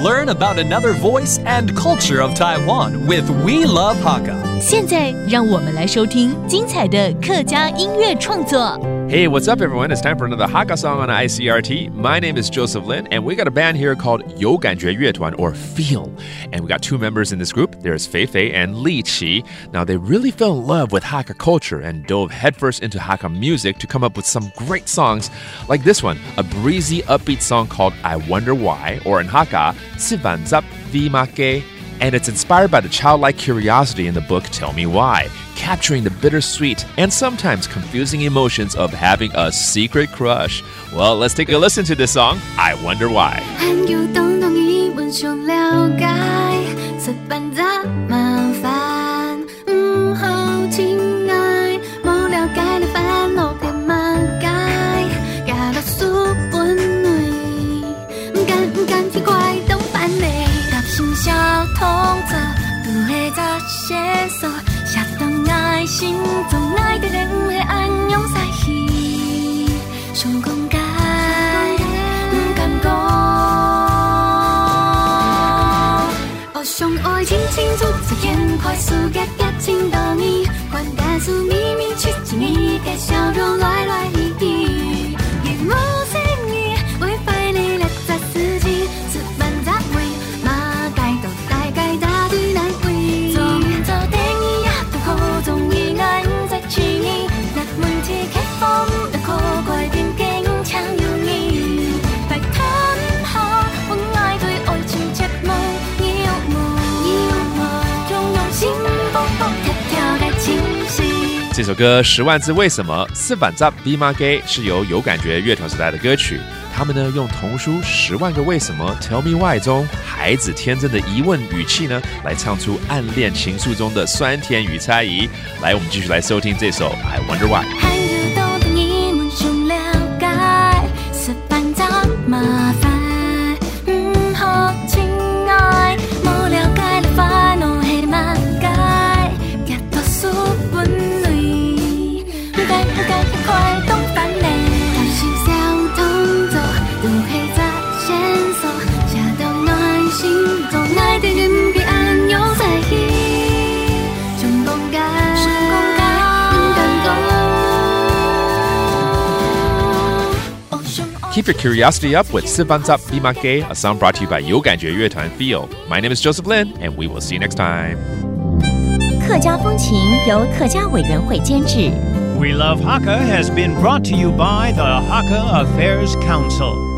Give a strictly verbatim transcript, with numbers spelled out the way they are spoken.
Learn about another voice and culture of Taiwan with We Love Hakka. 现在让我们来收听精彩的客家音乐创作。 Hey, what's up, everyone? It's time for another Hakka song on I C R T. My name is Joseph Lin, and we got a band here called You Ganjue Yuetuan, or Feel. And we got two members in this group. There's Fei Fei and Li Chi. Now, they really fell in love with Hakka culture and dove headfirst into Hakka music to come up with some great songs, like this one, a breezy, upbeat song called I Wonder Why, or in Hakka, Si Van Zap Vimake. And it's inspired by the childlike curiosity in the book Tell Me Why, capturing the bittersweet and sometimes confusing emotions of having a secret crush. Well, let's take a listen to this song, I Wonder Why.这首歌《十万字为什么》Si Van Zap Bi Make 是由有感觉乐团所带的歌曲，他们呢用童书《十万个为什么》Tell Me Why 中孩子天真的疑问语气呢，来唱出暗恋情愫中的酸甜与猜疑。来，我们继续来收听这首 I Wonder Why。Keep your curiosity up with Si Van Zap Bi Make, a song brought to you by You Ganjue Yuetuan Feel. My name is Joseph Lin, and we will see you next time. 客家风情由客家委员会监制。We Love Hakka has been brought to you by the Hakka Affairs Council.